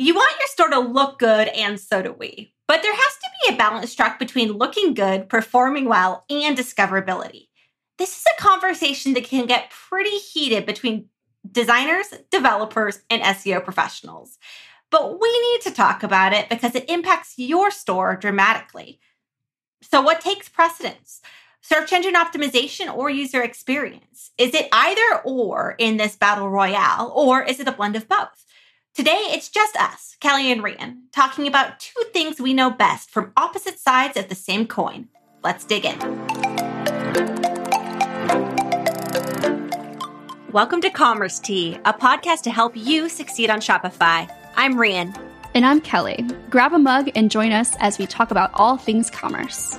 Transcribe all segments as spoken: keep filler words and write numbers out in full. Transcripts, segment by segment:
You want your store to look good, and so do we. But there has to be a balance struck between looking good, performing well, and discoverability. This is a conversation that can get pretty heated between designers, developers, and S E O professionals. But we need to talk about it because it impacts your store dramatically. So what takes precedence? Search engine optimization or user experience? Is it either or in this battle royale, or is it a blend of both? Today, it's just us, Kelly and Rhian, talking about two things we know best from opposite sides of the same coin. Let's dig in. Welcome to Commerce Tea, a podcast to help you succeed on Shopify. I'm Rhian. And I'm Kelly. Grab a mug and join us as we talk about all things commerce.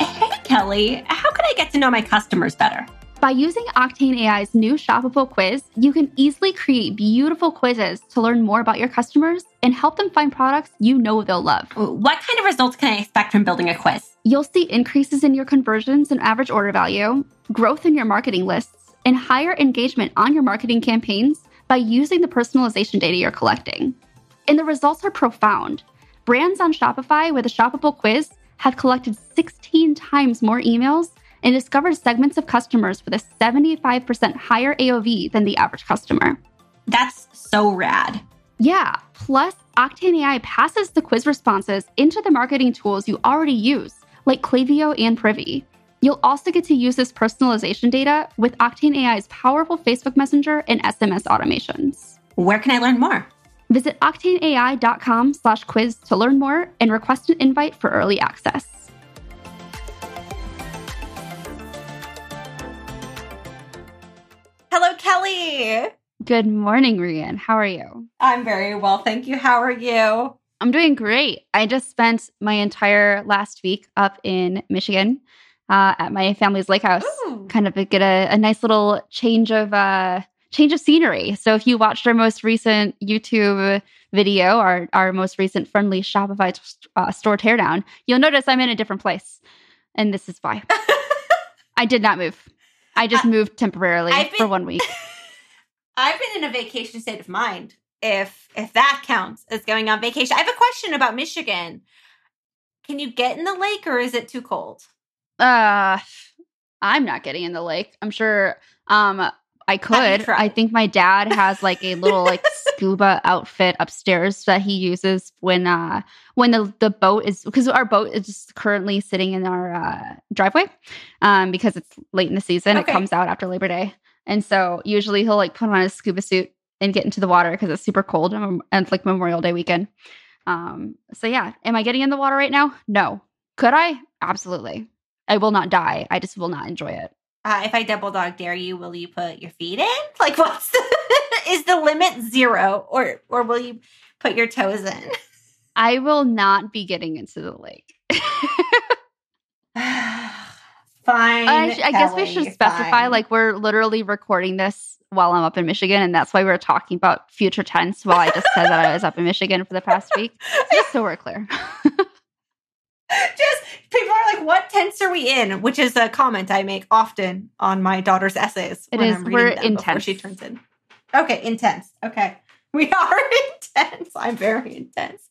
Hey, Kelly. How can I get to know my customers better? By using Octane A I's new shoppable quiz, you can easily create beautiful quizzes to learn more about your customers and help them find products you know they'll love. What kind of results can I expect from building a quiz? You'll see increases in your conversions and average order value, growth in your marketing lists, and higher engagement on your marketing campaigns by using the personalization data you're collecting. And the results are profound. Brands on Shopify with a shoppable quiz have collected sixteen times more emails and discovered segments of customers with a seventy-five percent higher A O V than the average customer. That's so rad. Yeah. Plus, Octane A I passes the quiz responses into the marketing tools you already use, like Klaviyo and Privy. You'll also get to use this personalization data with Octane A I's powerful Facebook Messenger and S M S automations. Where can I learn more? Visit octaneai.com slash quiz to learn more and request an invite for early access. Hello, Kelly. Good morning, Rhian. How are you? I'm very well, thank you. How are you? I'm doing great. I just spent my entire last week up in Michigan uh, at my family's lake house. Ooh. Kind of get a, a nice little change of uh, change of scenery. So if you watched our most recent YouTube video, our, our most recent friendly Shopify st- uh, store teardown, you'll notice I'm in a different place. And this is why. I did not move. I just uh, moved temporarily been, for one week. I've been in a vacation state of mind, if if that counts as going on vacation. I have a question about Michigan. Can you get in the lake, or is it too cold? Uh, I'm not getting in the lake. I'm sure um, I could. I think my dad has like a little like scuba outfit upstairs that he uses when uh, when the, the boat is, because our boat is just currently sitting in our uh, driveway um, because it's late in the season. Okay. It comes out after Labor Day. And so usually he'll like put on a scuba suit and get into the water because it's super cold and, and like Memorial Day weekend. Um, so yeah, am I getting in the water right now? No. Could I? Absolutely. I will not die. I just will not enjoy it. Uh, if I double dog dare you, will you put your feet in? Like, what's the, is the limit zero, or or will you put your toes in? I will not be getting into the lake. Fine. I, sh- I guess we should specify, fine. Like, we're literally recording this while I'm up in Michigan, and that's why we're talking about future tense while I just said that I was up in Michigan for the past week. Just so we're clear. Just people are like, what tense are we in? Which is a comment I make often on my daughter's essays. It when is. I'm we're intense. She turns in. Okay, intense. Okay, we are intense. I'm very intense.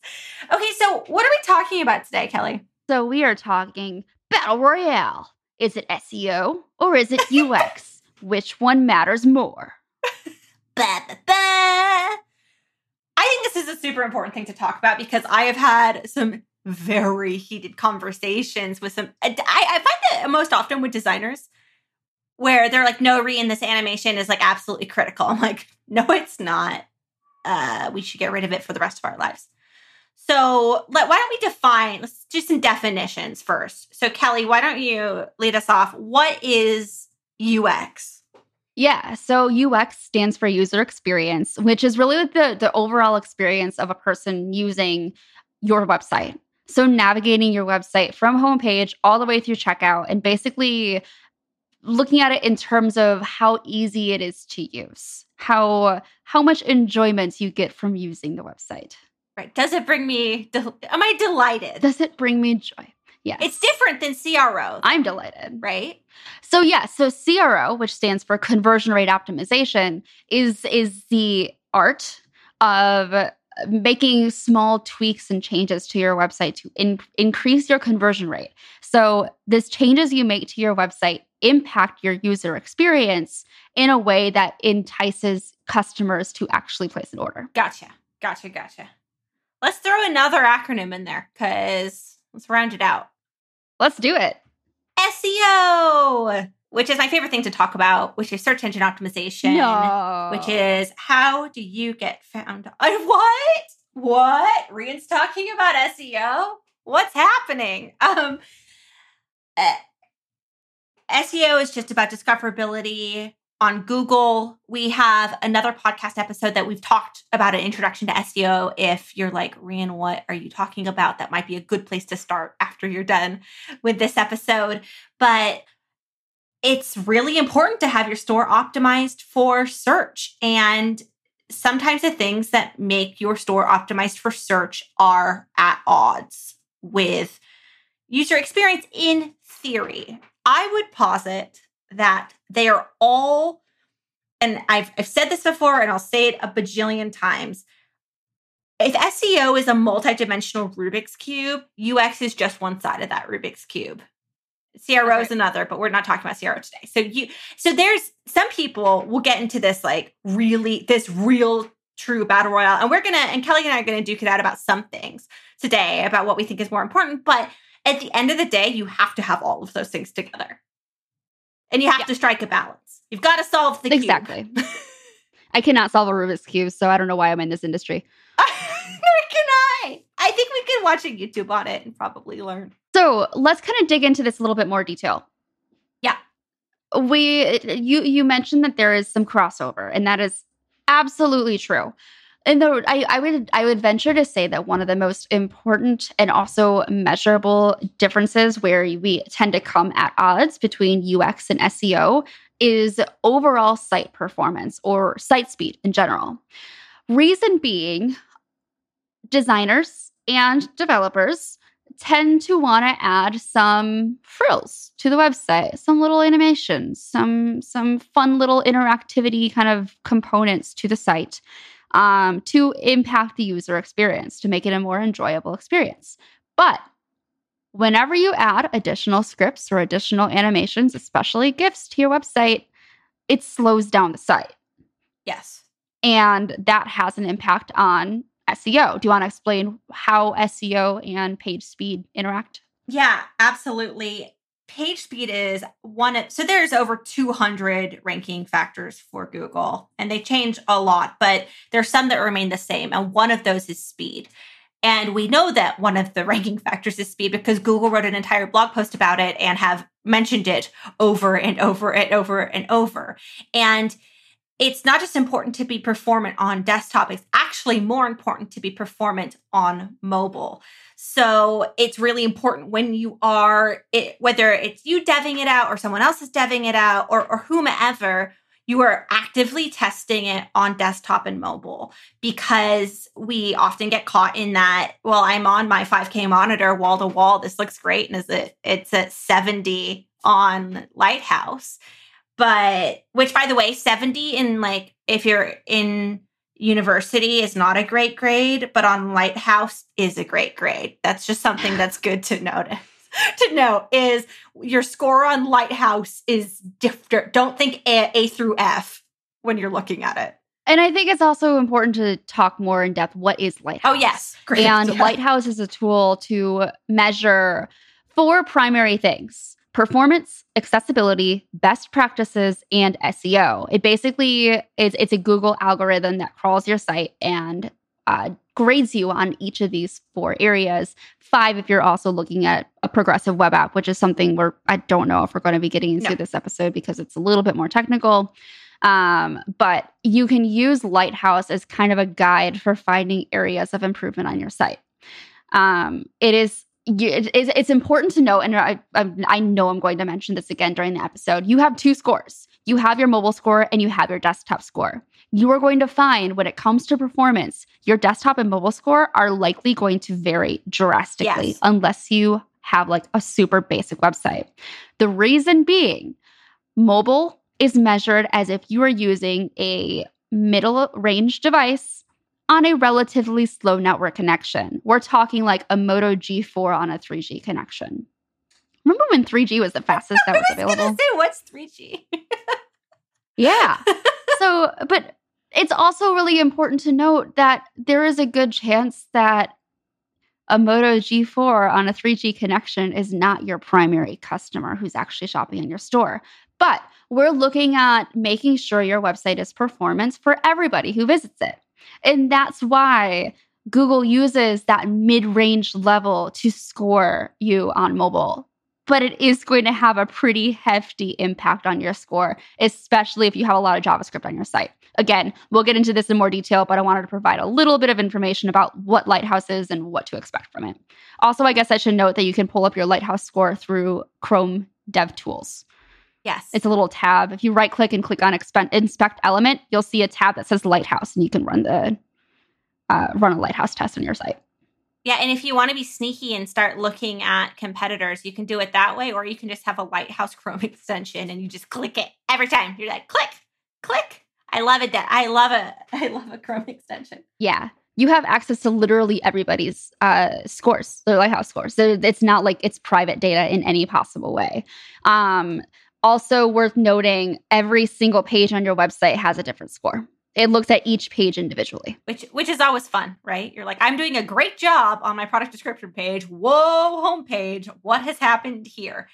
Okay, so what are we talking about today, Kelly? So we are talking battle royale. Is it S E O or is it U X? Which one matters more? Ba, ba, ba. I think this is a super important thing to talk about because I have had some very heated conversations with some, I, I find that most often with designers where they're like, no, Rhian, this animation is like absolutely critical. I'm like, no, it's not. Uh, we should get rid of it for the rest of our lives. So let, why don't we define, let's do some definitions first. So Kelly, why don't you lead us off? What is U X? Yeah, so U X stands for user experience, which is really the, the overall experience of a person using your website. So navigating your website from homepage all the way through checkout and basically looking at it in terms of how easy it is to use, how how much enjoyment you get from using the website. Right. Does it bring me, del- am I delighted? Does it bring me joy? Yeah. It's different than C R O. I'm delighted. Right? So yeah, so C R O, which stands for conversion rate optimization, is is the art of making small tweaks and changes to your website to in- increase your conversion rate. So these changes you make to your website impact your user experience in a way that entices customers to actually place an order. Gotcha. Gotcha. Gotcha. Let's throw another acronym in there because let's round it out. Let's do it. S E O, which is my favorite thing to talk about, which is search engine optimization, no. which is how do you get found? What? What? Rhian's talking about S E O? What's happening? Um, uh, S E O is just about discoverability on Google. We have another podcast episode that we've talked about an introduction to S E O. If you're like, Rhian, what are you talking about? That might be a good place to start after you're done with this episode. But it's really important to have your store optimized for search. And sometimes the things that make your store optimized for search are at odds with user experience in theory. I would posit that they are all, and I've, I've said this before and I'll say it a bajillion times, if S E O is a multidimensional Rubik's Cube, U X is just one side of that Rubik's Cube. C R O is another, but we're not talking about C R O today. So you, so there's some people will get into this like really, this real true battle royale. And we're going to, and Kelly and I are going to duke it out about some things today about what we think is more important. But at the end of the day, you have to have all of those things together. And you have yeah. to strike a balance. You've got to solve the exactly. cube. Exactly. I cannot solve a Rubik's Cube, so I don't know why I'm in this industry. I think we can watch a YouTube on it and probably learn. So let's kind of dig into this a little bit more detail. Yeah. We you you mentioned that there is some crossover, and that is absolutely true. And the, I, I would I would venture to say that one of the most important and also measurable differences where we tend to come at odds between U X and S E O is overall site performance or site speed in general. Reason being, designers and developers tend to want to add some frills to the website, some little animations, some some fun little interactivity kind of components to the site um, to impact the user experience, to make it a more enjoyable experience. But whenever you add additional scripts or additional animations, especially GIFs, to your website, it slows down the site. Yes. And that has an impact on S E O. Do you want to explain how S E O and page speed interact? Yeah, absolutely. Page speed is one of, so there's over two hundred ranking factors for Google, and they change a lot, but there's some that remain the same. And one of those is speed. And we know that one of the ranking factors is speed because Google wrote an entire blog post about it and have mentioned it over and over and over and over. And it's not just important to be performant on desktop, it's actually more important to be performant on mobile. So it's really important when you are, it, whether it's you deving it out or someone else is deving it out or, or whomever, you are actively testing it on desktop and mobile because we often get caught in that, well, I'm on my five K monitor wall to wall, this looks great, and is it, it's at seventy on Lighthouse. But, which by the way, seventy in like, if you're in university is not a great grade, but on Lighthouse is a great grade. That's just something that's good to notice, to know is your score on Lighthouse is different. Don't think a, a through F when you're looking at it. And I think it's also important to talk more in depth. What is Lighthouse? Oh, yes. Great. And yeah. Lighthouse is a tool to measure four primary things. Performance, accessibility, best practices, and S E O. It basically is it's a Google algorithm that crawls your site and uh, grades you on each of these four areas. Five, if you're also looking at a progressive web app, which is something we're I don't know if we're going to be getting into no. this episode because it's a little bit more technical. Um, but you can use Lighthouse as kind of a guide for finding areas of improvement on your site. Um, it is You, it, it's, it's important to know, and I, I, I know I'm going to mention this again during the episode, you have two scores. You have your mobile score and you have your desktop score. You are going to find when it comes to performance, your desktop and mobile score are likely going to vary drastically yes. unless you have like a super basic website. The reason being, mobile is measured as if you are using a middle-range device on a relatively slow network connection. We're talking like a Moto G four on a three G connection. Remember when three G was the fastest that was available? I was going to say, what's three G? Yeah. So, but it's also really important to note that there is a good chance that a Moto G four on a three G connection is not your primary customer who's actually shopping in your store. But we're looking at making sure your website is performance for everybody who visits it. And that's why Google uses that mid-range level to score you on mobile. But it is going to have a pretty hefty impact on your score, especially if you have a lot of JavaScript on your site. Again, we'll get into this in more detail, but I wanted to provide a little bit of information about what Lighthouse is and what to expect from it. Also, I guess I should note that you can pull up your Lighthouse score through Chrome DevTools. Yes. It's a little tab. If you right-click and click on expen- Inspect Element, you'll see a tab that says Lighthouse, and you can run the uh, run a Lighthouse test on your site. Yeah, and if you want to be sneaky and start looking at competitors, you can do it that way, or you can just have a Lighthouse Chrome extension, and you just click it every time. You're like, click, click. I love it. That I love a I love a Chrome extension. Yeah, you have access to literally everybody's uh, scores, their Lighthouse scores. So it's not like it's private data in any possible way. Um, also worth noting, every single page on your website has a different score. It looks at each page individually, which which is always fun, right? You're like, I'm doing a great job on my product description page. Whoa, homepage, what has happened here?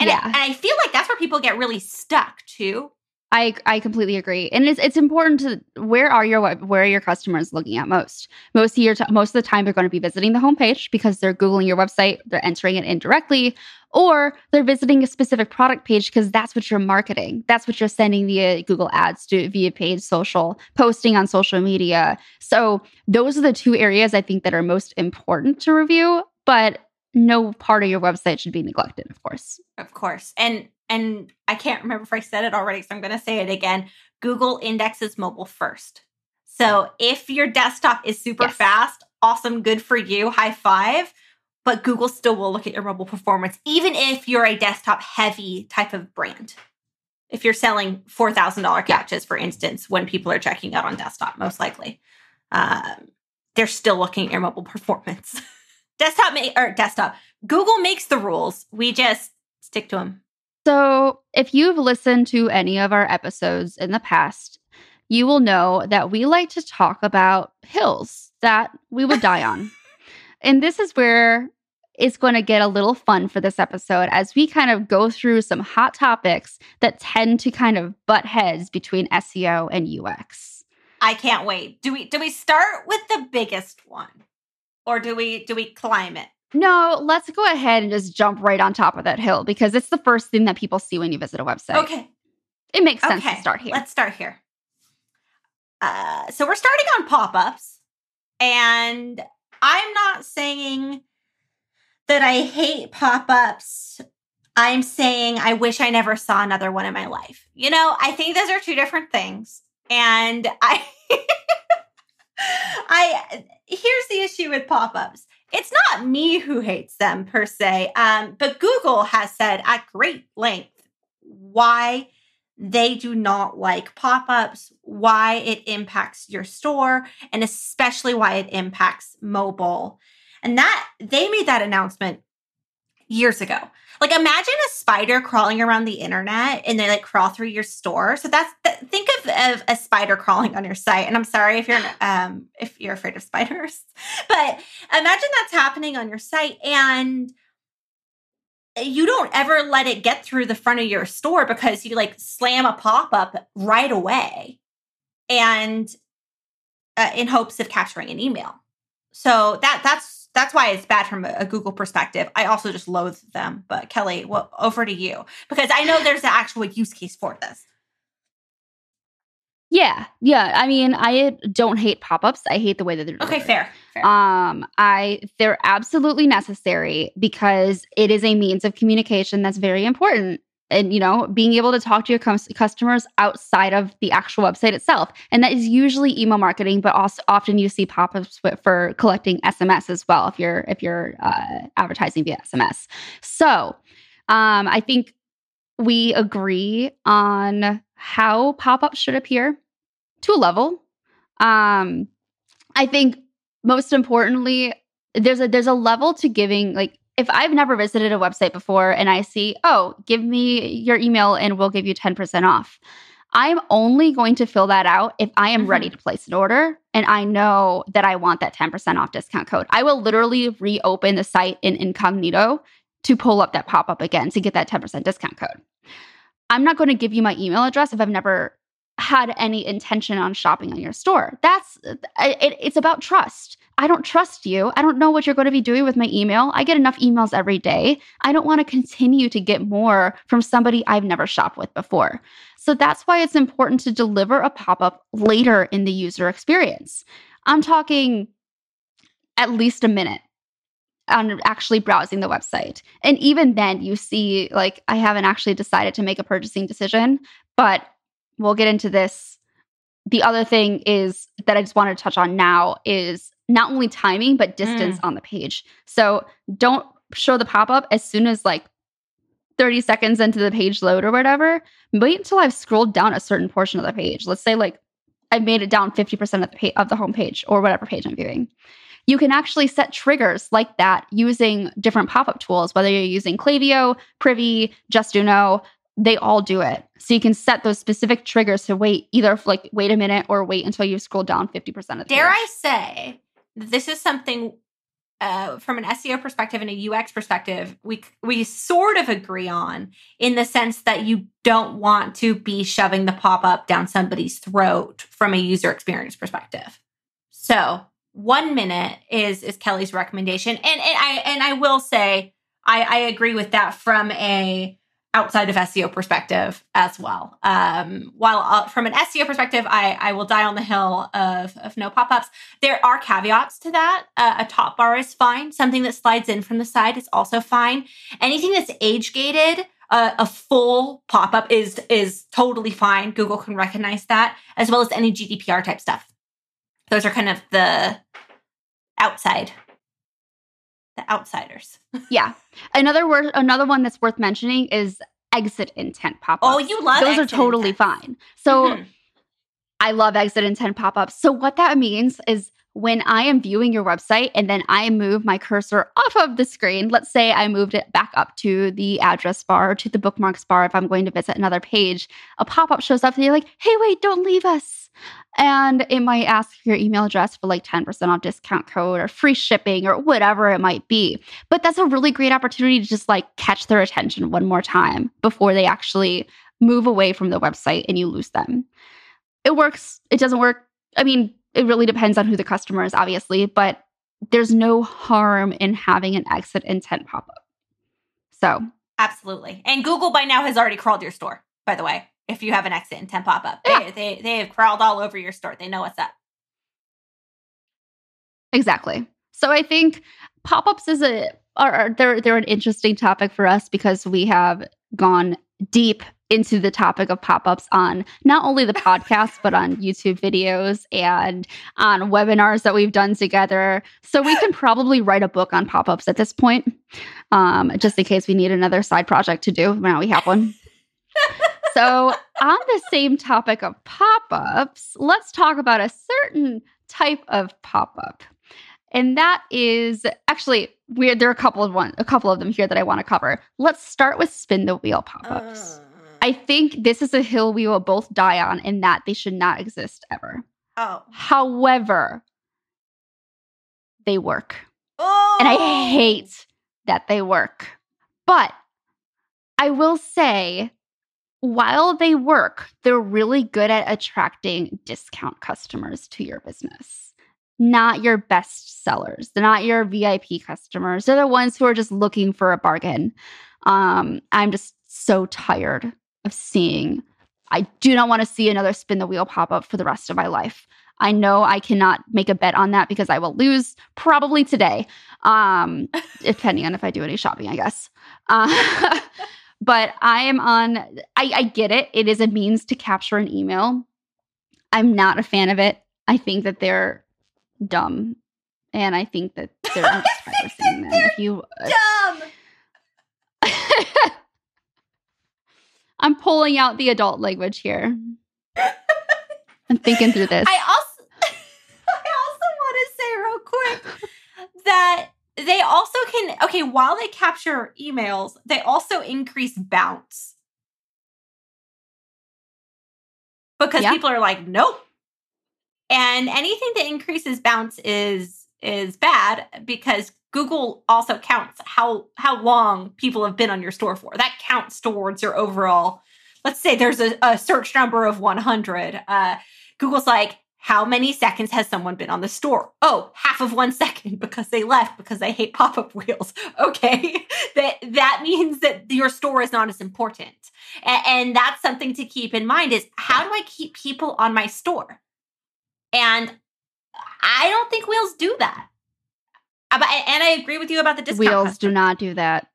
And yeah. I, and I feel like that's where people get really stuck too. I, I completely agree. And it's it's important to, where are your where are your customers looking at most? Most of, your t- most of the time, they're going to be visiting the homepage because they're Googling your website, they're entering it indirectly, or they're visiting a specific product page because that's what you're marketing. That's what you're sending via Google Ads, to, via paid social, posting on social media. So those are the two areas I think that are most important to review, but no part of your website should be neglected, of course. Of course. And And I can't remember if I said it already, so I'm going to say it again. Google indexes mobile first. So if your desktop is super yes. fast, awesome, good for you, high five. But Google still will look at your mobile performance, even if you're a desktop-heavy type of brand. If you're selling four thousand dollars couches, for instance, when people are checking out on desktop, most likely, um, they're still looking at your mobile performance. desktop may, or desktop. Google makes the rules. We just stick to them. So if you've listened to any of our episodes in the past, you will know that we like to talk about hills that we would die on. And this is where it's going to get a little fun for this episode as we kind of go through some hot topics that tend to kind of butt heads between S E O and U X. I can't wait. Do we do we start with the biggest one? Or do we do we climb it? No, let's go ahead and just jump right on top of that hill because it's the first thing that people see when you visit a website. Okay. It makes sense okay. to start here. Let's start here. Uh, so we're starting on pop-ups, and I'm not saying that I hate pop-ups. I'm saying I wish I never saw another one in my life. You know, I think those are two different things, and I, I here's the issue with pop-ups. It's not me who hates them per se, um, but Google has said at great length why they do not like pop-ups, why it impacts your store, and especially why it impacts mobile. And that they made that announcement years ago. Like imagine a spider crawling around the internet and they like crawl through your store. So that's th- think of, of a spider crawling on your site. And I'm sorry if you're um if you're afraid of spiders, but imagine that's happening on your site and you don't ever let it get through the front of your store because you like slam a pop-up right away, and uh, in hopes of capturing an email. So that that's. That's why it's bad from a Google perspective. I also just loathe them. But Kelly, well, over to you, because I know there's an actual use case for this. Yeah. Yeah. I mean, I don't hate pop-ups. I hate the way that they're delivered. Okay, fair. fair. Um, I they're absolutely necessary because it is a means of communication that's very important. and, you know, being able to talk to your com- customers outside of the actual website itself. And that is usually email marketing, but also often you see pop-ups for collecting S M S as well if you're if you're uh, advertising via S M S. So um, I think we agree on how pop-ups should appear to a level. Um, I think most importantly, there's a there's a level to giving, like, if I've never visited a website before and I see, oh, give me your email and we'll give you ten percent off, I'm only going to fill that out if I am mm-hmm. ready to place an order and I know that I want that ten percent off discount code. I will literally reopen the site in incognito to pull up that pop-up again to get that ten percent discount code. I'm not going to give you my email address if I've never had any intention on shopping on your store. That's it, it's about trust. I don't trust you. I don't know what you're going to be doing with my email. I get enough emails every day. I don't want to continue to get more from somebody I've never shopped with before. So that's why it's important to deliver a pop-up later in the user experience. I'm talking at least a minute on actually browsing the website. And even then you see, like, I haven't actually decided to make a purchasing decision, but we'll get into this. The other thing is that I just want to touch on now is not only timing, but distance mm. on the page. So don't show the pop-up as soon as like thirty seconds into the page load or whatever. Wait until I've scrolled down a certain portion of the page. Let's say like I've made it down fifty percent of the, pa- of the homepage or whatever page I'm viewing. You can actually set triggers like that using different pop-up tools, whether you're using Klaviyo, Privy, Justuno. They all do it. So you can set those specific triggers to wait, either like wait a minute or wait until you scroll down fifty percent of the page. Dare I say, this is something uh, from an S E O perspective and a U X perspective, we we sort of agree on, in the sense that you don't want to be shoving the pop-up down somebody's throat from a user experience perspective. So one minute is is Kelly's recommendation. And, and, I, and I will say, I, I agree with that from a outside of S E O perspective as well. Um, while uh, from an S E O perspective, I, I will die on the hill of, of no pop-ups. There are caveats to that. Uh, a top bar is fine. Something that slides in from the side is also fine. Anything that's age-gated, uh, a full pop-up is, is totally fine. Google can recognize that, as well as any G D P R type stuff. Those are kind of the outside The outsiders. Yeah. Another word, another one that's worth mentioning is exit intent pop-ups. Oh, you love those. Those are totally intent. Fine. So mm-hmm. I love exit intent pop-ups. So what that means is when I am viewing your website and then I move my cursor off of the screen, let's say I moved it back up to the address bar or to the bookmarks bar if I'm going to visit another page, a pop-up shows up and you're like, hey, wait, don't leave us. And it might ask for your email address for like ten percent off discount code or free shipping or whatever it might be. But that's a really great opportunity to just like catch their attention one more time before they actually move away from the website and you lose them. It works. It doesn't work. I mean, it really depends on who the customer is, obviously, but there's no harm in having an exit intent pop-up. So absolutely. And Google by now has already crawled your store, by the way. If you have an exit intent pop-up, they, yeah. they they have crawled all over your store. They know what's up. Exactly. So I think pop-ups is a are, are they're they're an interesting topic for us because we have gone deep into the topic of pop-ups on not only the podcast, but on YouTube videos and on webinars that we've done together. So we can probably write a book on pop-ups at this point, um, just in case we need another side project to do. Now we have one. So on the same topic of pop-ups, let's talk about a certain type of pop-up. And that is actually, we're, there are a couple of one, a couple of them here that I want to cover. Let's start with spin the wheel pop-ups. Uh, I think this is a hill we will both die on in that they should not exist ever. Oh. However, they work. Oh. And I hate that they work. But I will say, while they work, they're really good at attracting discount customers to your business, not your best sellers. They're not your V I P customers. They're the ones who are just looking for a bargain. Um, I'm just so tired of seeing. I do not want to see another spin the wheel pop up for the rest of my life. I know I cannot make a bet on that because I will lose probably today, um, depending on if I do any shopping, I guess. Uh, But I am on, I, I get it. It is a means to capture an email. I'm not a fan of it. I think that they're dumb. And I think that they're embarrassing them. If you, dumb. I'm pulling out the adult language here. I'm thinking through this. I also, I also want to say real quick that they also can, okay, while they capture emails, they also increase bounce. Because yeah. people are like, nope. And anything that increases bounce is is bad because Google also counts how how long people have been on your store for. That counts towards your overall. Let's say there's a, a search number of one hundred. Uh, Google's like, how many seconds has someone been on the store? Oh, half of one second because they left because they hate pop-up wheels. Okay, that that means that your store is not as important. A- and that's something to keep in mind is how do I keep people on my store? And I don't think wheels do that. And I agree with you about the discount. Wheels customer. Do not do that.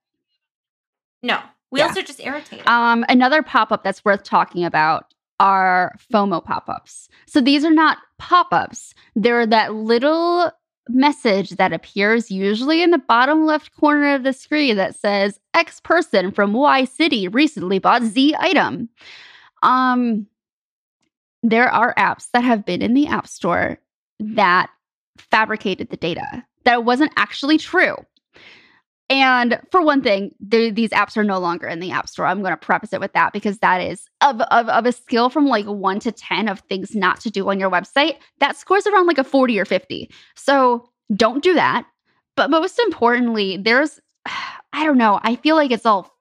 No, wheels yeah. are just irritating. Um, another pop-up that's worth talking about are FOMO pop-ups. So these are not pop-ups. They're that little message that appears usually in the bottom left corner of the screen that says, X person from Y city recently bought Z item. Um, there are apps that have been in the App Store that fabricated the data, that wasn't actually true. And for one thing, these apps are no longer in the App Store. I'm going to preface it with that because that is of, of of a scale from like one to ten of things not to do on your website. That scores around like a forty or fifty. So don't do that. But most importantly, there's, I don't know, I feel like it's all,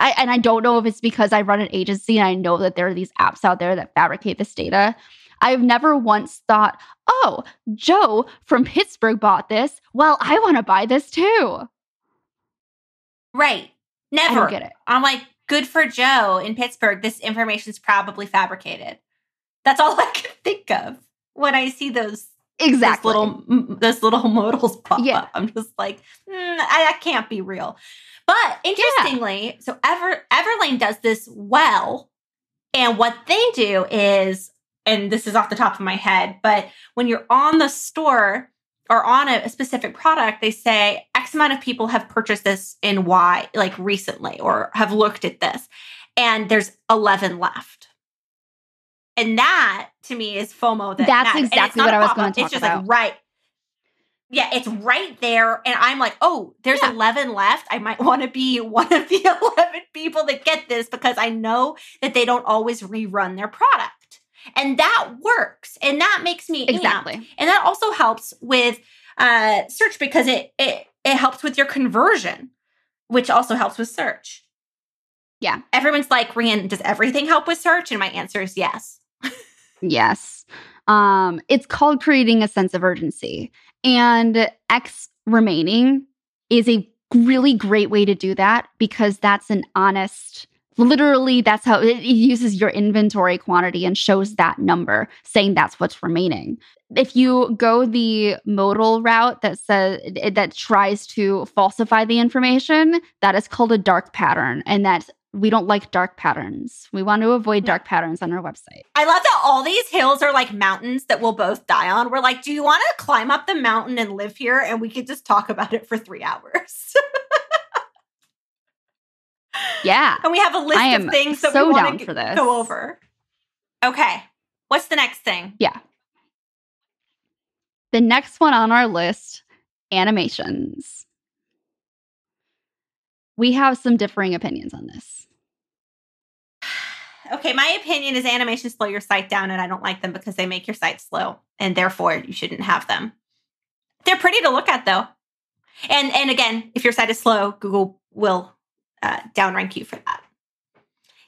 I, and I don't know if it's because I run an agency and I know that there are these apps out there that fabricate this data. I've never once thought, oh, Joe from Pittsburgh bought this. Well, I want to buy this too. Right. Never. I don't get it. I'm like, good for Joe in Pittsburgh. This information's probably fabricated. That's all I can think of when I see those, exactly. those little those little modals pop yeah. up. I'm just like, mm, that can't be real. But interestingly, yeah. so Ever Everlane does this well. And what they do is, and this is off the top of my head, but when you're on the store or on a, a specific product, they say X amount of people have purchased this in Y, like recently, or have looked at this. And there's eleven left. And that, to me, is FOMO. That That's that, exactly what I was going to talk about. It's just about. like, right. Yeah, it's right there. And I'm like, oh, there's yeah. eleven left. I might want to be one of the eleven people that get this because I know that they don't always rerun their product. And that works. And that makes me exactly. amped. And that also helps with uh, search because it, it it helps with your conversion, which also helps with search. Yeah. Everyone's like, Rhian, does everything help with search? And my answer is yes. yes. Um, it's called creating a sense of urgency. And X remaining is a really great way to do that because that's an honest... Literally, that's how it uses your inventory quantity and shows that number, saying that's what's remaining. If you go the modal route that says that tries to falsify the information, that is called a dark pattern, and that we don't like dark patterns. We want to avoid dark patterns on our website. I love that all these hills are like mountains that we'll both die on. We're like, do you want to climb up the mountain and live here? And we could just talk about it for three hours. Yeah. And we have a list I am of things that so we want to go over. Okay. What's the next thing? Yeah. The next one on our list, animations. We have some differing opinions on this. Okay. My opinion is animations slow your site down, and I don't like them because they make your site slow, and therefore you shouldn't have them. They're pretty to look at, though. And, and again, if your site is slow, Google will... Uh, downrank you for that.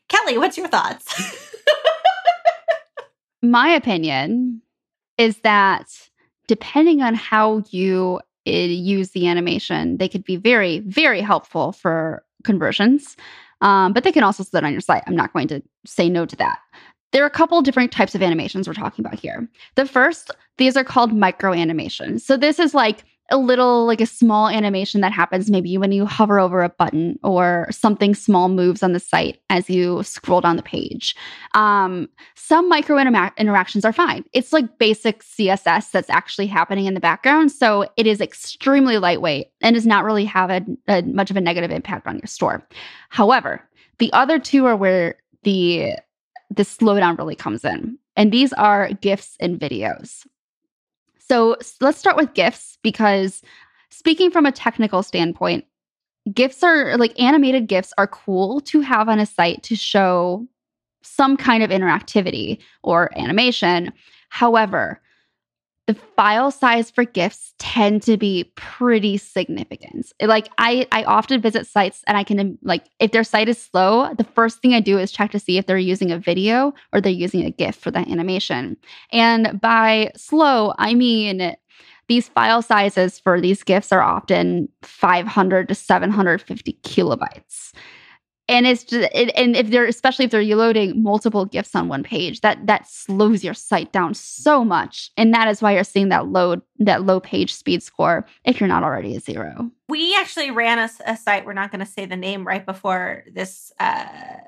Kelly, what's your thoughts? My opinion is that depending on how you uh, use the animation, they could be very, very helpful for conversions, um, but they can also sit on your site. I'm not going to say no to that. There are a couple different types of animations we're talking about here. The first, these are called micro animations. So this is like a little, like a small animation that happens maybe when you hover over a button, or something small moves on the site as you scroll down the page. Um, some micro intera- interactions are fine. It's like basic C S S that's actually happening in the background. So it is extremely lightweight and does not really have a, a much of a negative impact on your store. However, the other two are where the, the slowdown really comes in. And these are GIFs and videos. So let's start with GIFs, because speaking from a technical standpoint, GIFs are like animated GIFs are cool to have on a site to show some kind of interactivity or animation. However, the file size for GIFs tend to be pretty significant. Like I, I often visit sites and I can, like, if their site is slow, the first thing I do is check to see if they're using a video or they're using a GIF for that animation. And by slow, I mean these file sizes for these GIFs are often five hundred to seven hundred fifty kilobytes. And it's just, it, and if they're, especially if they're loading multiple GIFs on one page, that that slows your site down so much, and that is why you're seeing that load that low page speed score if you're not already a zero. We actually ran a, a site. We're not going to say the name right before this. Uh,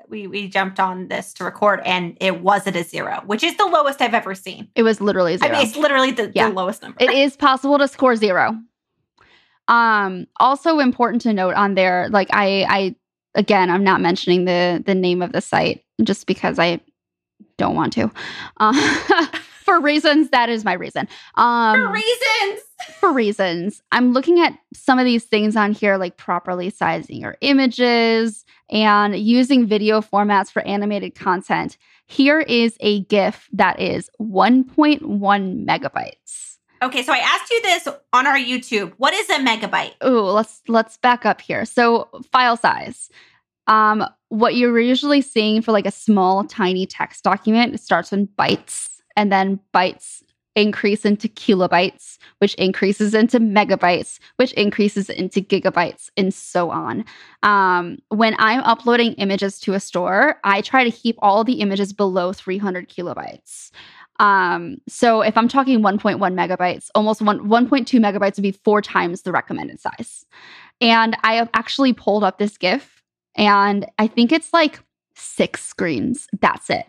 we we jumped on this to record, and it was at a zero, which is the lowest I've ever seen. It was literally zero. I mean, it's literally the, yeah. the lowest number. It is possible to score zero. Um. Also important to note on there, like I I. Again, I'm not mentioning the the name of the site just because I don't want to. Uh, for reasons, that is my reason. Um, for reasons! For reasons. I'm looking at some of these things on here, like properly sizing your images and using video formats for animated content. Here is a GIF that is one point one megabytes. Okay, so I asked you this on our YouTube. What is a megabyte? Ooh, let's let's back up here. So file size. Um, what you're usually seeing for like a small, tiny text document, it starts in bytes, and then bytes increase into kilobytes, which increases into megabytes, which increases into gigabytes, and so on. Um, when I'm uploading images to a store, I try to keep all the images below three hundred kilobytes. Um, so if I'm talking one point one megabytes, almost one, 1.2 megabytes would be four times the recommended size. And I have actually pulled up this GIF, and I think it's like six screens. That's it.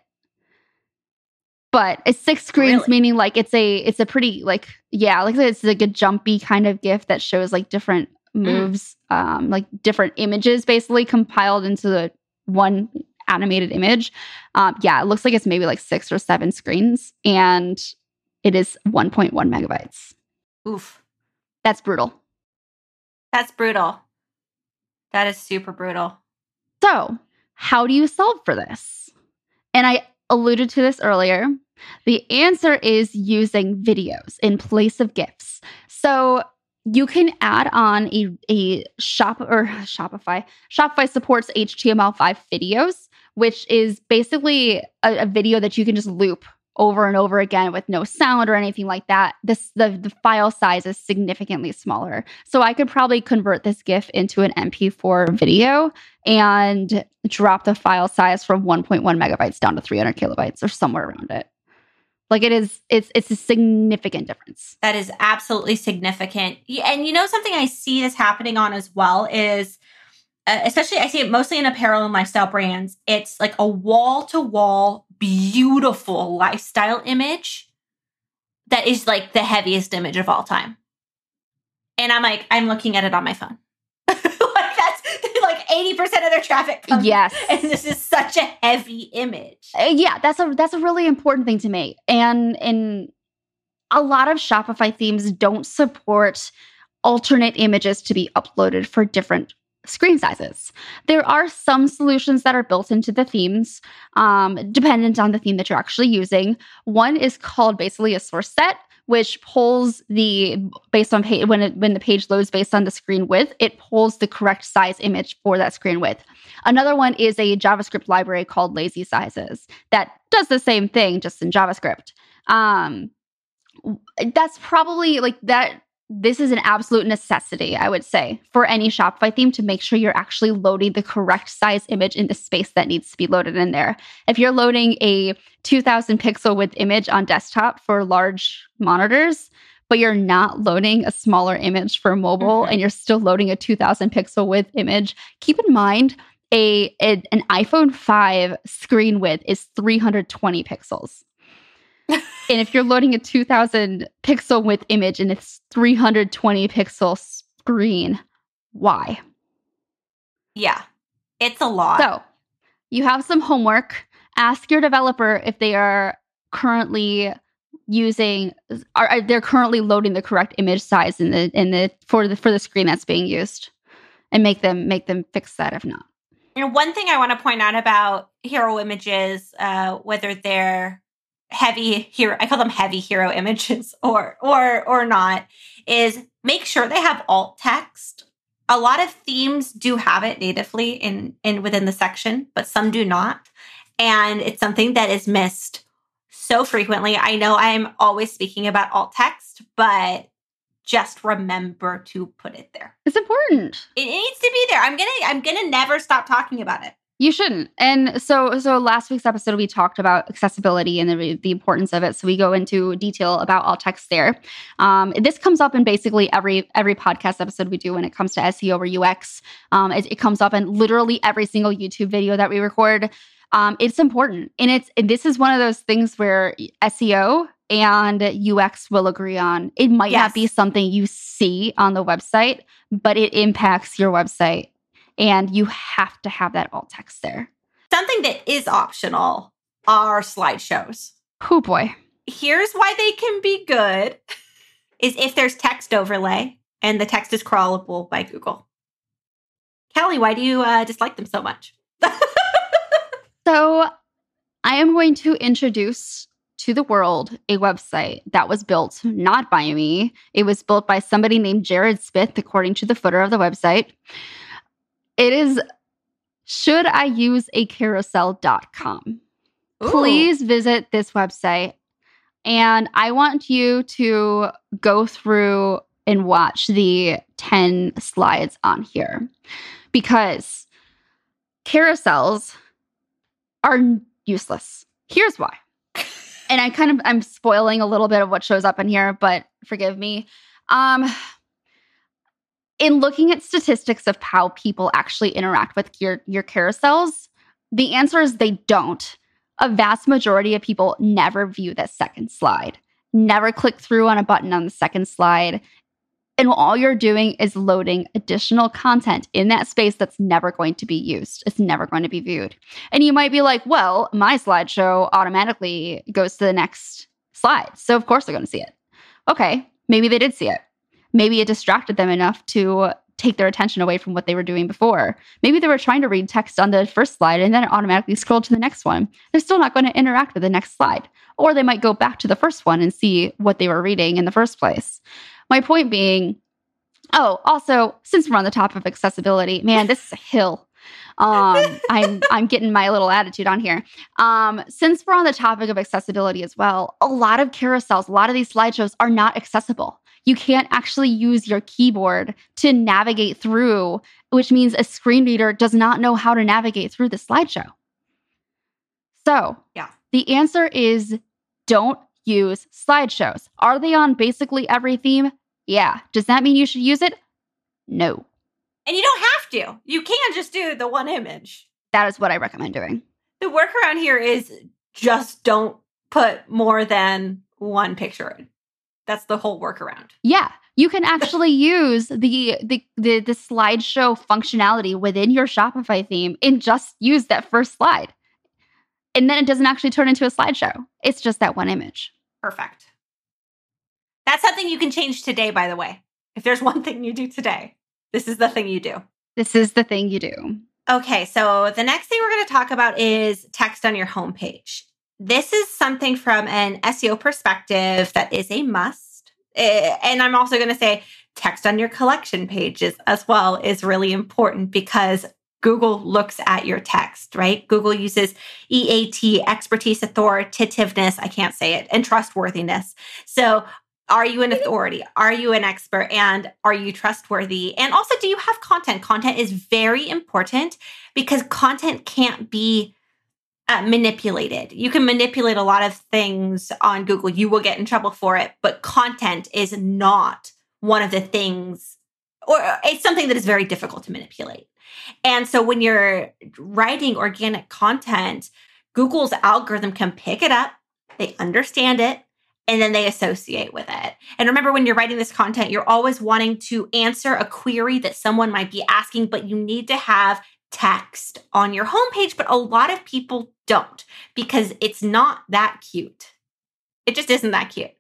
But it's six screens, really? Meaning like it's a, it's a pretty like, yeah, like it's like a jumpy kind of GIF that shows like different moves, mm. um, like different images basically compiled into the one animated image. Um, yeah, it looks like it's maybe like six or seven screens, and it is one point one megabytes. Oof. That's brutal. That's brutal. That is super brutal. So how do you solve for this? And I alluded to this earlier. The answer is using videos in place of GIFs. So you can add on a, a shop or Shopify. Shopify supports H T M L five videos, which is basically a, a video that you can just loop over and over again with no sound or anything like that. This the, the file size is significantly smaller. So I could probably convert this GIF into an M P four video and drop the file size from one point one megabytes down to three hundred kilobytes or somewhere around it. Like it is, it's it's a significant difference. That is absolutely significant. And you know, something I see this happening on as well is, uh, especially I see it mostly in apparel and lifestyle brands. It's like a wall-to-wall, beautiful lifestyle image that is like the heaviest image of all time. And I'm like, I'm looking at it on my phone. eighty percent of their traffic comes. Yes. And this is such a heavy image. Uh, yeah, that's a that's a really important thing to me. And and a lot of Shopify themes don't support alternate images to be uploaded for different screen sizes. There are some solutions that are built into the themes, um, dependent on the theme that you're actually using. One is called basically a srcset, which pulls the, based on page, when it, when the page loads based on the screen width, it pulls the correct size image for that screen width. Another one is a JavaScript library called Lazy Sizes that does the same thing, just in JavaScript. Um, that's probably like that. This is an absolute necessity, I would say, for any Shopify theme to make sure you're actually loading the correct size image in the space that needs to be loaded in there. If you're loading a two thousand pixel width image on desktop for large monitors, but you're not loading a smaller image for mobile mm-hmm. and you're still loading a two thousand pixel width image, keep in mind a, a an iPhone five screen width is three hundred twenty pixels. And if you're loading a two thousand pixel width image and it's three hundred twenty pixel screen, why? Yeah, it's a lot. So you have some homework. Ask your developer if they are currently using, are, are they're currently loading the correct image size in the in the for the for the screen that's being used, and make them make them fix that if not. And one thing I want to point out about hero images, uh, whether they're heavy hero, I call them heavy hero images or or or not, is make sure they have alt text. A lot of themes do have it natively in, in within the section, but some do not. And it's something that is missed so frequently. I know I'm always speaking about alt text, but just remember to put it there. It's important. It, it needs to be there. I'm gonna I'm gonna never stop talking about it. You shouldn't. And so so last week's episode, we talked about accessibility and the, the importance of it. So we go into detail about alt text there. Um, this comes up in basically every every podcast episode we do when it comes to S E O or U X. Um, it, it comes up in literally every single YouTube video that we record. Um, it's important. And it's and this is one of those things where S E O and U X will agree on. It might yes. not be something you see on the website, but it impacts your website. And you have to have that alt text there. Something that is optional are slideshows. Oh boy. Here's why they can be good is if there's text overlay and the text is crawlable by Google. Kelly, why do you uh, dislike them so much? So I am going to introduce to the world a website that was built not by me. It was built by somebody named Jared Smith, according to the footer of the website. It is, should I use a carousel dot com? Ooh. Please visit this website. And I want you to go through and watch the ten slides on here, because carousels are useless. Here's why. And I kind of, I'm spoiling a little bit of what shows up in here, but forgive me. Um... In looking at statistics of how people actually interact with your, your carousels, the answer is they don't. A vast majority of people never view that second slide, never click through on a button on the second slide. And all you're doing is loading additional content in that space that's never going to be used. It's never going to be viewed. And you might be like, well, my slideshow automatically goes to the next slide, so of course they're going to see it. Okay, maybe they did see it. Maybe it distracted them enough to take their attention away from what they were doing before. Maybe they were trying to read text on the first slide and then it automatically scrolled to the next one. They're still not going to interact with the next slide. Or they might go back to the first one and see what they were reading in the first place. My point being, oh, also, since we're on the topic of accessibility, man, this is a hill. Um, I'm I'm getting my little attitude on here. Um, since we're on the topic of accessibility as well, a lot of carousels, a lot of these slideshows are not accessible. You can't actually use your keyboard to navigate through, which means a screen reader does not know how to navigate through the slideshow. So yeah, the answer is don't use slideshows. Are they on basically every theme? Yeah. Does that mean you should use it? No. And you don't have to. You can just do the one image. That is what I recommend doing. The workaround here is just don't put more than one picture in. That's the whole workaround. Yeah. You can actually use the, the the the slideshow functionality within your Shopify theme and just use that first slide. And then it doesn't actually turn into a slideshow. It's just that one image. Perfect. That's something you can change today, by the way. If there's one thing you do today, this is the thing you do. This is the thing you do. Okay. So the next thing we're going to talk about is text on your homepage. This is something from an S E O perspective that is a must. And I'm also going to say text on your collection pages as well is really important because Google looks at your text, right? Google uses E A T, expertise, authoritativeness, I can't say it, and trustworthiness. So are you an authority? Are you an expert? And are you trustworthy? And also, do you have content? Content is very important because content can't be uh, manipulated. You can manipulate a lot of things on Google. You will get in trouble for it, but content is not one of the things, or it's something that is very difficult to manipulate. And so when you're writing organic content, Google's algorithm can pick it up, they understand it, and then they associate with it. And remember, when you're writing this content, you're always wanting to answer a query that someone might be asking, but you need to have text on your homepage. But a lot of people don't, because it's not that cute. It just isn't that cute.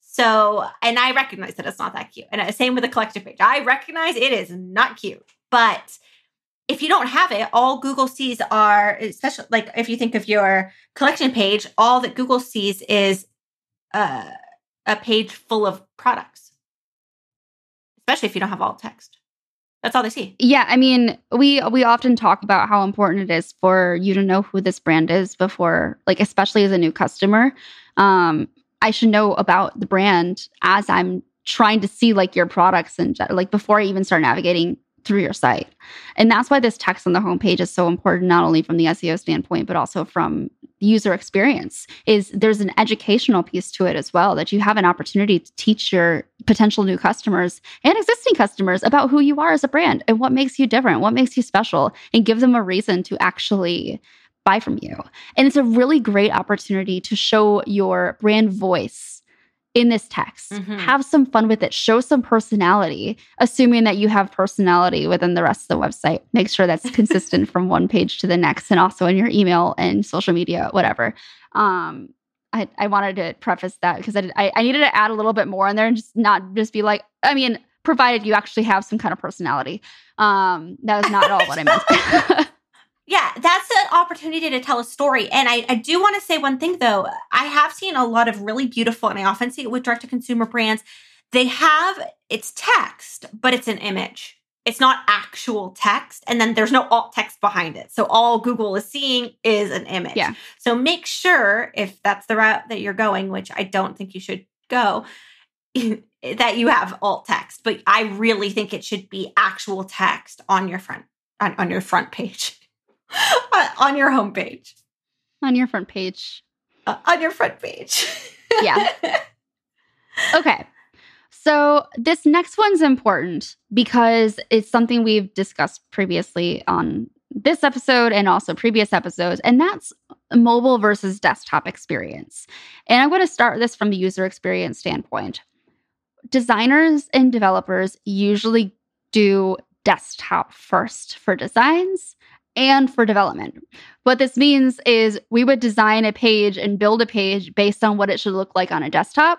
So, and I recognize that it's not that cute. And same with the collector page. I recognize it is not cute, but if you don't have it, all Google sees are, especially like if you think of your collection page, all that Google sees is uh, a page full of products, especially if you don't have all text. That's all they see. Yeah. I mean, we we often talk about how important it is for you to know who this brand is before, like, especially as a new customer. Um, I should know about the brand as I'm trying to see like your products and like before I even start navigating through your site. And that's why this text on the homepage is so important, not only from the S E O standpoint, but also from user experience. Is there's an educational piece to it as well, that you have an opportunity to teach your potential new customers and existing customers about who you are as a brand and what makes you different, what makes you special, and give them a reason to actually buy from you. And it's a really great opportunity to show your brand voice in this text. Mm-hmm. Have some fun with it. Show some personality, assuming that you have personality within the rest of the website. Make sure that's consistent from one page to the next, and also in your email and social media, whatever. Um, I, I wanted to preface that because I, I, I needed to add a little bit more in there and just not just be like, I mean, provided you actually have some kind of personality. Um, that was not at all what I meant. Yeah, that's an opportunity to tell a story. And I, I do want to say one thing, though. I have seen a lot of really beautiful, and I often see it with direct-to-consumer brands. They have, it's text, but it's an image. It's not actual text. And then there's no alt text behind it. So all Google is seeing is an image. Yeah. So make sure, if that's the route that you're going, which I don't think you should go, that you have alt text. But I really think it should be actual text on your front on, on your front page. on your homepage. On your front page. Uh, on your front page. Yeah. Okay. So this next one's important because it's something we've discussed previously on this episode and also previous episodes, and that's mobile versus desktop experience. And I'm going to start this from the user experience standpoint. Designers and developers usually do desktop first for designs and for development. What this means is we would design a page and build a page based on what it should look like on a desktop,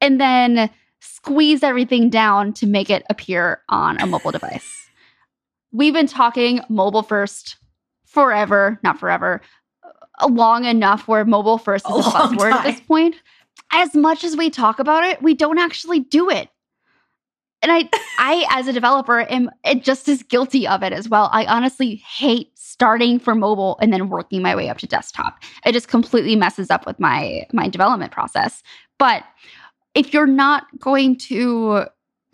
and then squeeze everything down to make it appear on a mobile device. We've been talking mobile first forever, not forever, long enough where mobile first is a, a buzzword at this point. As much as we talk about it, we don't actually do it. And I, I, as a developer, am just as guilty of it as well. I honestly hate starting for mobile and then working my way up to desktop. It just completely messes up with my, my development process. But if you're not going to,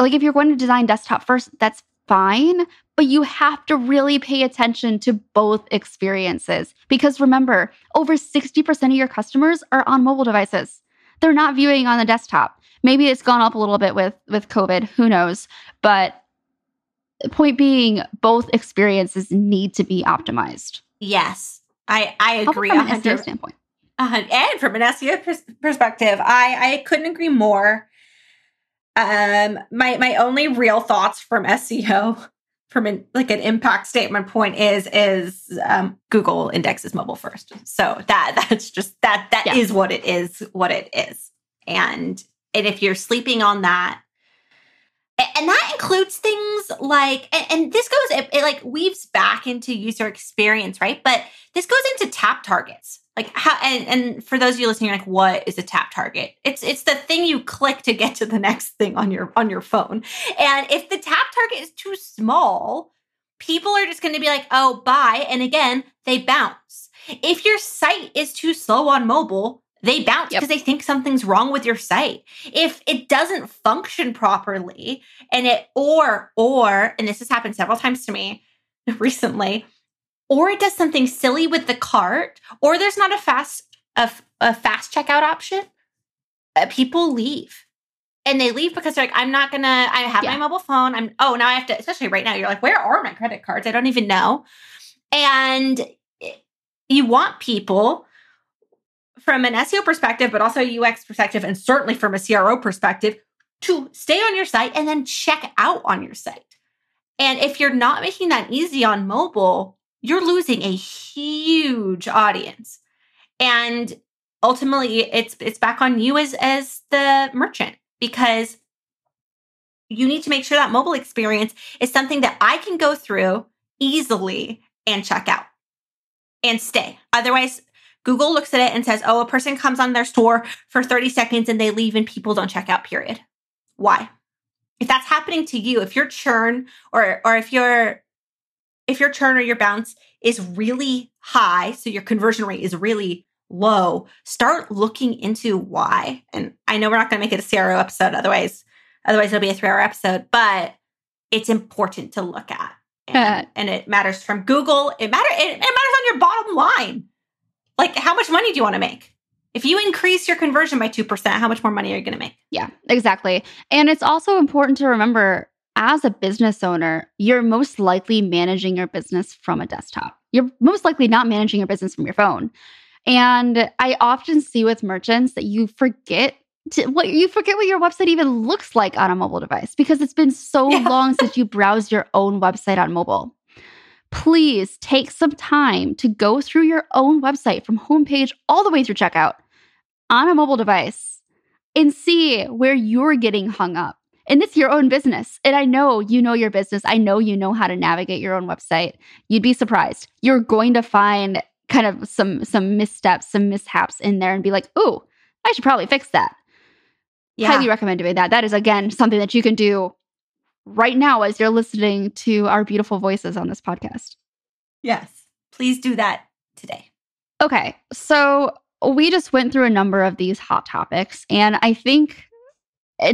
like, if you're going to design desktop first, that's fine. But you have to really pay attention to both experiences. Because remember, over sixty percent of your customers are on mobile devices. They're not viewing on the desktop. Maybe it's gone up a little bit with, with COVID, who knows? But the point being, both experiences need to be optimized. Yes, I, I agree. From an S E O standpoint. Uh, and from an S E O pers- perspective, I, I couldn't agree more. Um, my, my only real thoughts from S E O, from an, like an impact statement point is, is um, Google indexes mobile first. So that that's just, that that yeah. is what it is, what it is. And And if you're sleeping on that, and that includes things like, and, and this goes, it, it like weaves back into user experience, right? But this goes into tap targets. Like how, and, and for those of you listening, like, what is a tap target? It's it's the thing you click to get to the next thing on your on your phone. And if the tap target is too small, people are just going to be like, oh, bye. And again, they bounce. If your site is too slow on mobile, they bounce because yep. they think something's wrong with your site. If it doesn't function properly and it, or, or, and this has happened several times to me recently, or it does something silly with the cart, or there's not a fast a, a fast checkout option, uh, people leave. And they leave because they're like, I'm not going to, I have yeah. my mobile phone. I'm, oh, now I have to, especially right now, you're like, where are my credit cards? I don't even know. And you want people from an S E O perspective, but also a U X perspective, and certainly from a C R O perspective, to stay on your site and then check out on your site. And if you're not making that easy on mobile, you're losing a huge audience. And ultimately, it's it's back on you as, as the merchant. Because you need to make sure that mobile experience is something that I can go through easily and check out and stay. Otherwise, Google looks at it and says, oh, a person comes on their store for thirty seconds and they leave and people don't check out, period. Why? If that's happening to you, if your churn or or if your if your churn or your bounce is really high, so your conversion rate is really low, start looking into why. And I know we're not going to make it a C R O episode, otherwise, otherwise it'll be a three-hour episode. But it's important to look at, and, uh, and it matters from Google. It matter. It, it matters on your bottom line. Like, how much money do you want to make? If you increase your conversion by two percent, how much more money are you going to make? Yeah, exactly. And it's also important to remember, as a business owner, you're most likely managing your business from a desktop. You're most likely not managing your business from your phone. And I often see with merchants that you forget to, what you forget what your website even looks like on a mobile device, because it's been so yeah. long since you browsed your own website on mobile. Please take some time to go through your own website from homepage all the way through checkout on a mobile device and see where you're getting hung up. And it's your own business. And I know you know your business. I know you know how to navigate your own website. You'd be surprised. You're going to find kind of some some missteps, some mishaps in there and be like, ooh, I should probably fix that. Yeah. Highly recommend doing that. That is, again, something that you can do right now as you're listening to our beautiful voices on this podcast. Yes, please do that today. Okay, so we just went through a number of these hot topics. And I think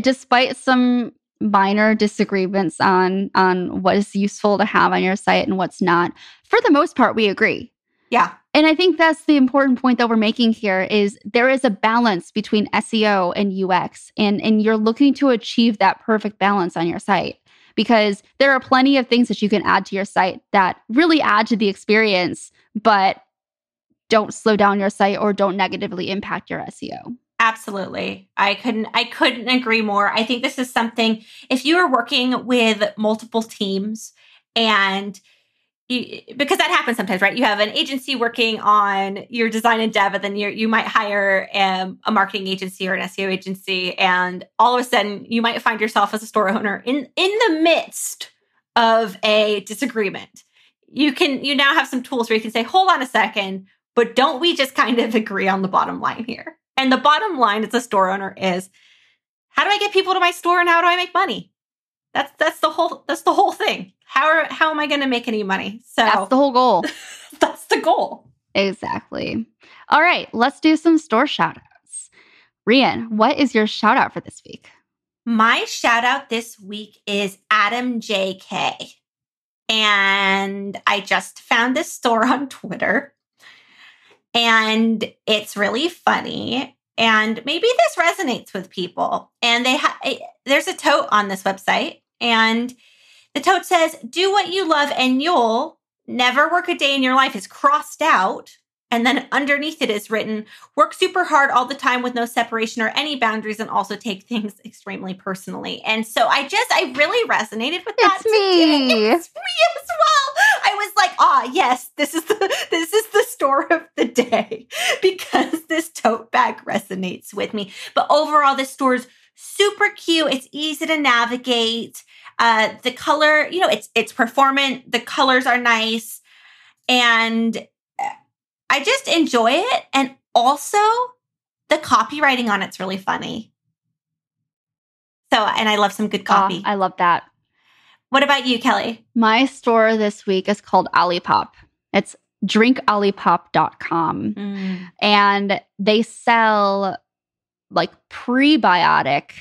despite some minor disagreements on, on what is useful to have on your site and what's not, for the most part, we agree. Yeah. And I think that's the important point that we're making here is there is a balance between S E O and U X, and, and you're looking to achieve that perfect balance on your site, because there are plenty of things that you can add to your site that really add to the experience, but don't slow down your site or don't negatively impact your S E O. Absolutely. I couldn't, I couldn't agree more. I think this is something, if you are working with multiple teams and because that happens sometimes, right? You have an agency working on your design and dev, and then you you might hire um, a marketing agency or an S E O agency, and all of a sudden you might find yourself as a store owner in in the midst of a disagreement. You can you now have some tools where you can say, "Hold on a second, but don't we just kind of agree on the bottom line here?" And the bottom line as a store owner is, how do I get people to my store, and how do I make money? That's that's the whole that's the whole thing. How are, how am I going to make any money? So that's the whole goal. That's the goal. Exactly. All right, let's do some store shout outs. Rhian, what is your shout out for this week? My shout out this week is Adam J K. And I just found this store on Twitter. And it's really funny. And maybe this resonates with people. And they ha- there's a tote on this website. And the tote says, do what you love and you'll never work a day in your life, is crossed out. And then underneath it is written, work super hard all the time with no separation or any boundaries, and also take things extremely personally. And so I just, I really resonated with that. It's today. Me. It's me as well. I was like, ah, yes, this is the, this is the store of the day, because this tote bag resonates with me. But overall, this store is super cute. It's easy to navigate. Uh, the color, you know, it's it's performant. The colors are nice. And I just enjoy it. And also the copywriting on it's really funny. So, and I love some good copy. Oh, I love that. What about you, Kelly? My store this week is called Olipop. It's drink olipop dot com. Mm. And they sell like prebiotic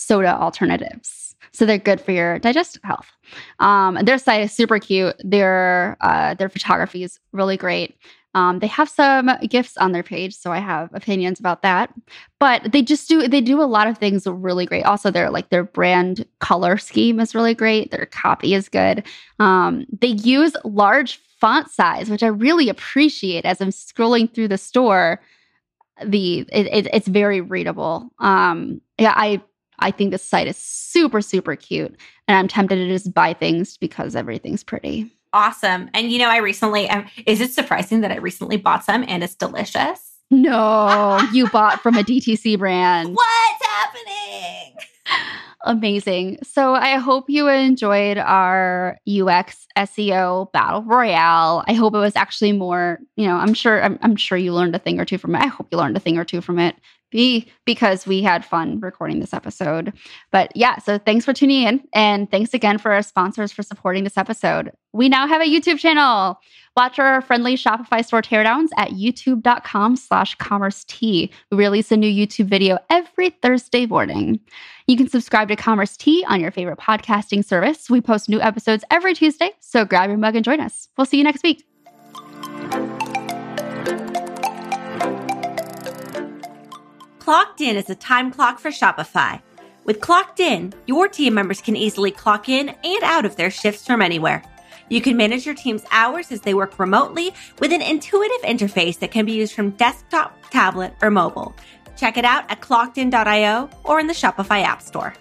soda alternatives. So they're good for your digestive health. Um, and their site is super cute. Their uh, their photography is really great. Um, they have some gifts on their page, so I have opinions about that. But they just do they do a lot of things really great. Also, their like their brand color scheme is really great. Their copy is good. Um, they use large font size, which I really appreciate. As I'm scrolling through the store, the it, it, it's very readable. Um, yeah, I I think this site is super super cute, and I'm tempted to just buy things because everything's pretty. Awesome. And, you know, I recently, um, is it surprising that I recently bought some and it's delicious? No, you bought from a D T C brand. What's happening? Amazing. So I hope you enjoyed our U X S E O battle royale. I hope it was actually more, you know, I'm sure, I'm, I'm sure you learned a thing or two from it. I hope you learned a thing or two from it be, because we had fun recording this episode. But yeah, so thanks for tuning in. And thanks again for our sponsors for supporting this episode. We now have a YouTube channel. Watch our friendly Shopify store teardowns at youtube.com slash commerce tea. We release a new YouTube video every Thursday morning. You can subscribe to Commerce Tea on your favorite podcasting service. We post new episodes every Tuesday, so grab your mug and join us. We'll see you next week. Clocked In is a time clock for Shopify. With Clocked In, your team members can easily clock in and out of their shifts from anywhere. You can manage your team's hours as they work remotely with an intuitive interface that can be used from desktop, tablet, or mobile. Check it out at clocked in dot io or in the Shopify App Store.